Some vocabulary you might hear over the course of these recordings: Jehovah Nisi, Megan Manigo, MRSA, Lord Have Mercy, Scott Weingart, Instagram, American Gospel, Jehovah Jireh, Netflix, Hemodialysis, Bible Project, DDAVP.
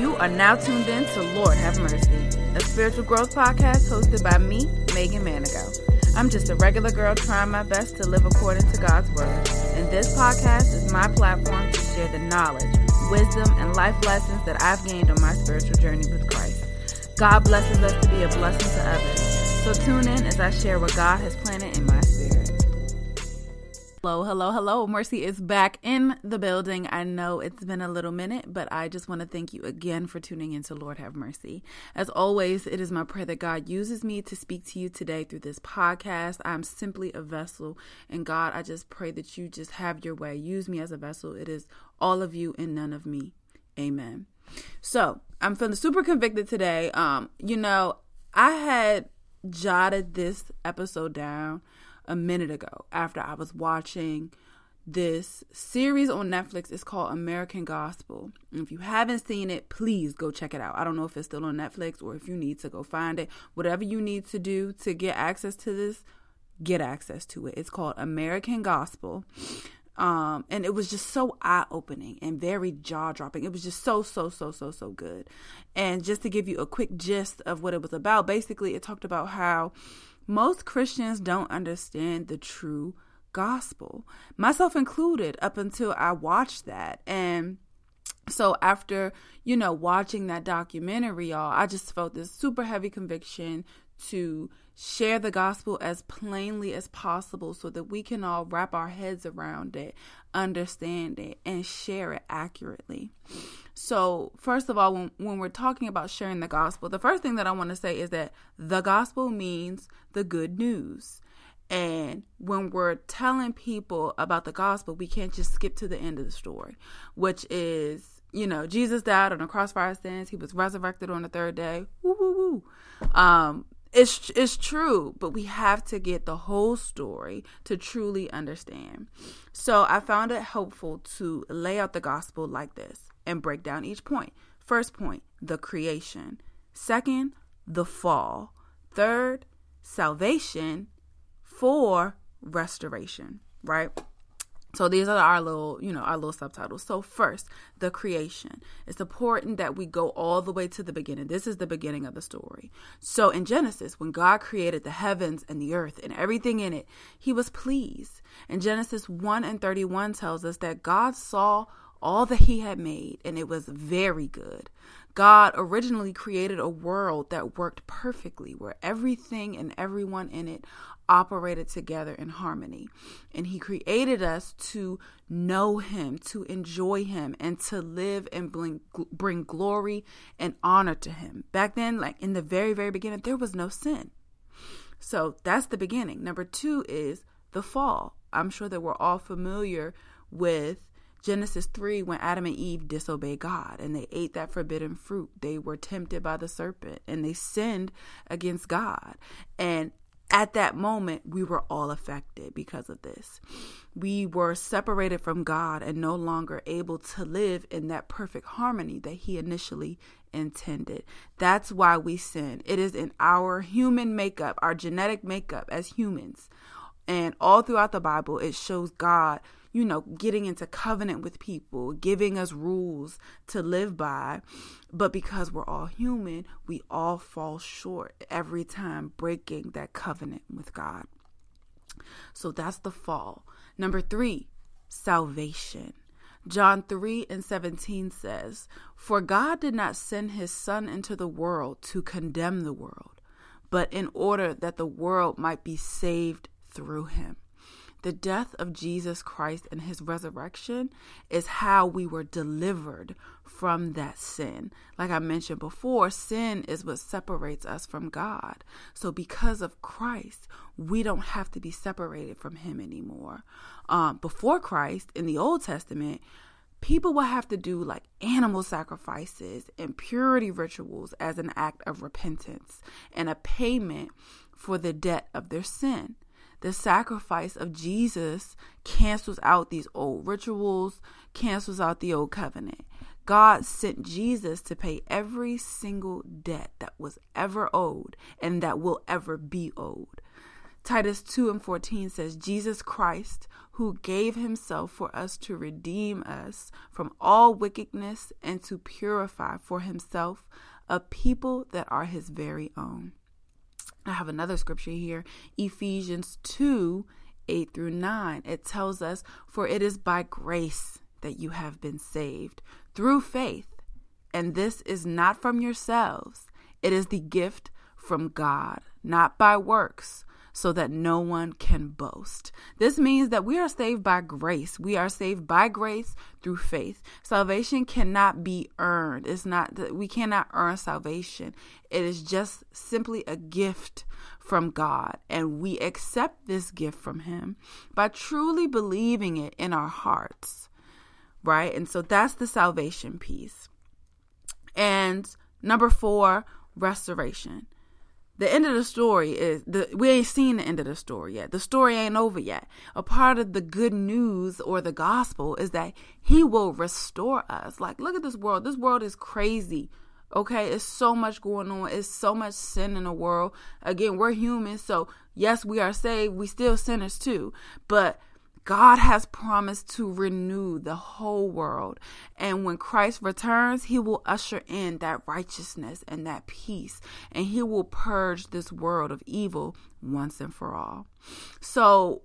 You are now tuned in to Lord Have Mercy, a spiritual growth podcast hosted by me, Megan Manigo. I'm just a regular girl trying my best to live according to God's word, and this podcast is my platform to share the knowledge, wisdom, and life lessons that I've gained on my spiritual journey with Christ. God blesses us to be a blessing to others, so tune in as I share what God has planted in my spirit. Hello. Mercy is back in the building. I know it's been a little minute, but I just want to thank you again for tuning into Lord Have Mercy. As always, it is my prayer that God uses me to speak to you today through this podcast. I'm simply a vessel, and God, I just pray that you just have your way. Use me as a vessel. It is all of you and none of me. Amen. So I'm feeling super convicted today. I had jotted this episode down a minute ago after I was watching this series on Netflix. It's called American Gospel. And if you haven't seen it, please go check it out. I don't know if it's still on Netflix or if you need to go find it. Whatever you need to do to get access to this, get access to it. It's called American Gospel. And it was just so eye-opening and very jaw-dropping. It was just so good. And just to give you a quick gist of what it was about, basically it talked about how most Christians don't understand the true gospel, myself included, up until I watched that. And so after, watching that documentary, y'all, I just felt this super heavy conviction to share the gospel as plainly as possible so that we can all wrap our heads around it, understand it, and share it accurately. So first of all, when we're talking about sharing the gospel, the first thing that I want to say is that the gospel means the good news. And when we're telling people about the gospel, we can't just skip to the end of the story, which is, Jesus died on the cross for our sins. He was resurrected on the third day. It's true, but we have to get the whole story to truly understand. So I found it helpful to lay out the gospel like this and break down each point. First point, the creation. Second, the fall. Third, salvation. Four, restoration, right? So these are our little subtitles. So first, the creation. It's important that we go all the way to the beginning. This is the beginning of the story. So in Genesis, when God created the heavens and the earth and everything in it, he was pleased. And Genesis 1:31 tells us that God saw all that he had made, and it was very good. God originally created a world that worked perfectly, where everything and everyone in it operated together in harmony. And he created us to know him, to enjoy him, and to live and bring glory and honor to him. Back then, like in the very, very beginning, there was no sin. So that's the beginning. Number two is the fall. I'm sure that we're all familiar with Genesis 3, when Adam and Eve disobeyed God and they ate that forbidden fruit. They were tempted by the serpent and they sinned against God. And at that moment, we were all affected because of this. We were separated from God and no longer able to live in that perfect harmony that he initially intended. That's why we sin. It is in our human makeup, our genetic makeup as humans. And all throughout the Bible, it shows God, getting into covenant with people, giving us rules to live by. But because we're all human, we all fall short every time, breaking that covenant with God. So that's the fall. Number three, salvation. John 3:17 says, "For God did not send his son into the world to condemn the world, but in order that the world might be saved through him." The death of Jesus Christ and his resurrection is how we were delivered from that sin. Like I mentioned before, sin is what separates us from God. So because of Christ, we don't have to be separated from him anymore. Before Christ, in the Old Testament, people will have to do like animal sacrifices and purity rituals as an act of repentance and a payment for the debt of their sin. The sacrifice of Jesus cancels out these old rituals, cancels out the old covenant. God sent Jesus to pay every single debt that was ever owed and that will ever be owed. Titus 2:14 says, Jesus Christ, who gave himself for us to redeem us from all wickedness and to purify for himself a people that are his very own. I have another scripture here, Ephesians 2:8-9. It tells us, for it is by grace that you have been saved through faith, and this is not from yourselves. It is the gift from God, not by works, so that no one can boast. This means that we are saved by grace. We are saved by grace through faith. Salvation cannot be earned. It's not that we cannot earn salvation. It is just simply a gift from God, and we accept this gift from him by truly believing it in our hearts, right? And so that's the salvation piece. And number 4, restoration. The end of the story is, we ain't seen the end of the story yet. The story ain't over yet. A part of the good news or the gospel is that he will restore us. Like, look at this world. This world is crazy, okay? It's so much going on. It's so much sin in the world. Again, we're human, so yes, we are saved. We still sinners too, but God has promised to renew the whole world. And when Christ returns, he will usher in that righteousness and that peace. And he will purge this world of evil once and for all. So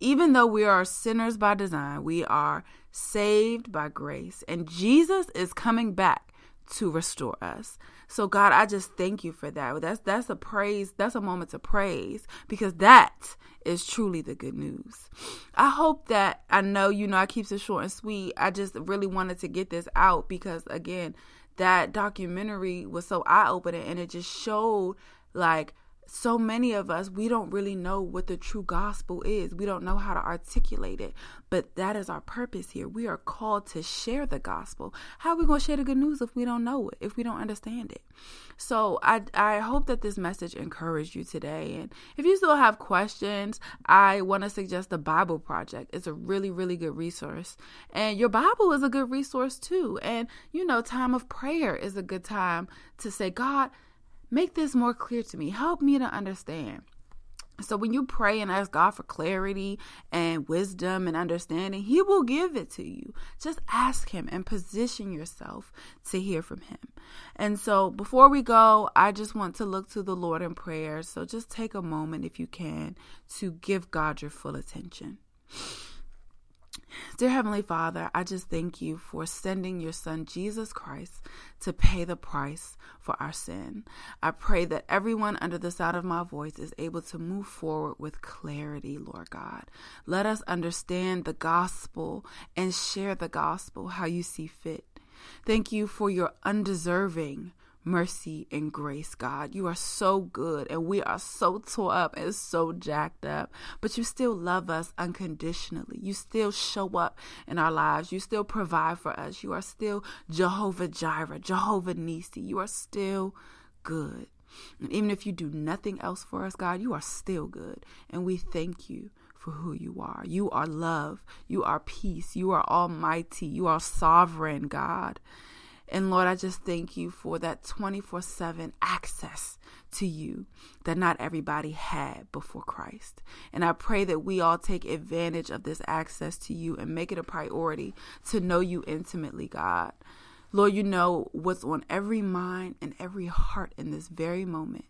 even though we are sinners by design, we are saved by grace. And Jesus is coming back to restore us. So God, I just thank you for that. That's a praise. That's a moment of praise, because that is truly the good news. I hope that, I know, I keep it short and sweet. I just really wanted to get this out because, again, that documentary was so eye-opening, and it just showed, like, so many of us, we don't really know what the true gospel is. We don't know how to articulate it, but that is our purpose here. We are called to share the gospel. How are we going to share the good news if we don't know it, if we don't understand it? So I hope that this message encouraged you today. And if you still have questions, I want to suggest the Bible Project. It's a really, really good resource. And your Bible is a good resource too. And, time of prayer is a good time to say, God, make this more clear to me. Help me to understand. So when you pray and ask God for clarity and wisdom and understanding, he will give it to you. Just ask him and position yourself to hear from him. And so before we go, I just want to look to the Lord in prayer. So just take a moment, if you can, to give God your full attention. Dear Heavenly Father, I just thank you for sending your son, Jesus Christ, to pay the price for our sin. I pray that everyone under the sound of my voice is able to move forward with clarity, Lord God. Let us understand the gospel and share the gospel how you see fit. Thank you for your undeserving mercy and grace, God. You are so good, and we are so tore up and so jacked up, but you still love us unconditionally. You still show up in our lives. You still provide for us. You are still Jehovah Jireh, Jehovah Nisi. You are still good. And even if you do nothing else for us, God, you are still good, and we thank you for who you are. You are love. You are peace. You are almighty. You are sovereign, God. And Lord, I just thank you for that 24/7 access to you that not everybody had before Christ. And I pray that we all take advantage of this access to you and make it a priority to know you intimately, God. Lord, you know what's on every mind and every heart in this very moment.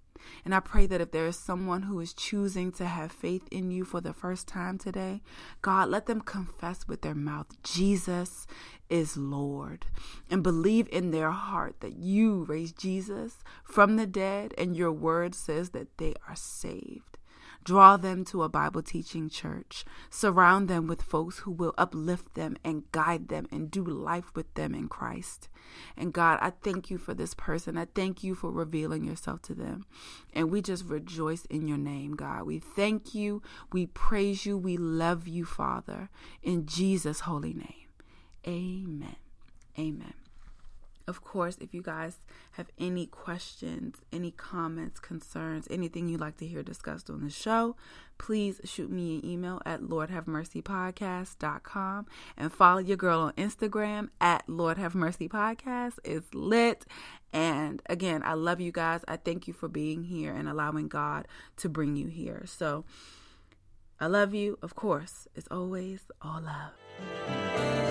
And I pray that if there is someone who is choosing to have faith in you for the first time today, God, let them confess with their mouth, Jesus is Lord, and believe in their heart that you raised Jesus from the dead, and your word says that they are saved. Draw them to a Bible teaching church. Surround them with folks who will uplift them and guide them and do life with them in Christ. And God, I thank you for this person. I thank you for revealing yourself to them. And we just rejoice in your name, God. We thank you. We praise you. We love you, Father. In Jesus' holy name. Amen. Amen. Of course, if you guys have any questions, any comments, concerns, anything you'd like to hear discussed on the show, please shoot me an email at lordhavemercypodcast.com and follow your girl on Instagram at lordhavemercypodcast. It's lit. And again, I love you guys. I thank you for being here and allowing God to bring you here. So I love you. Of course, it's always all love.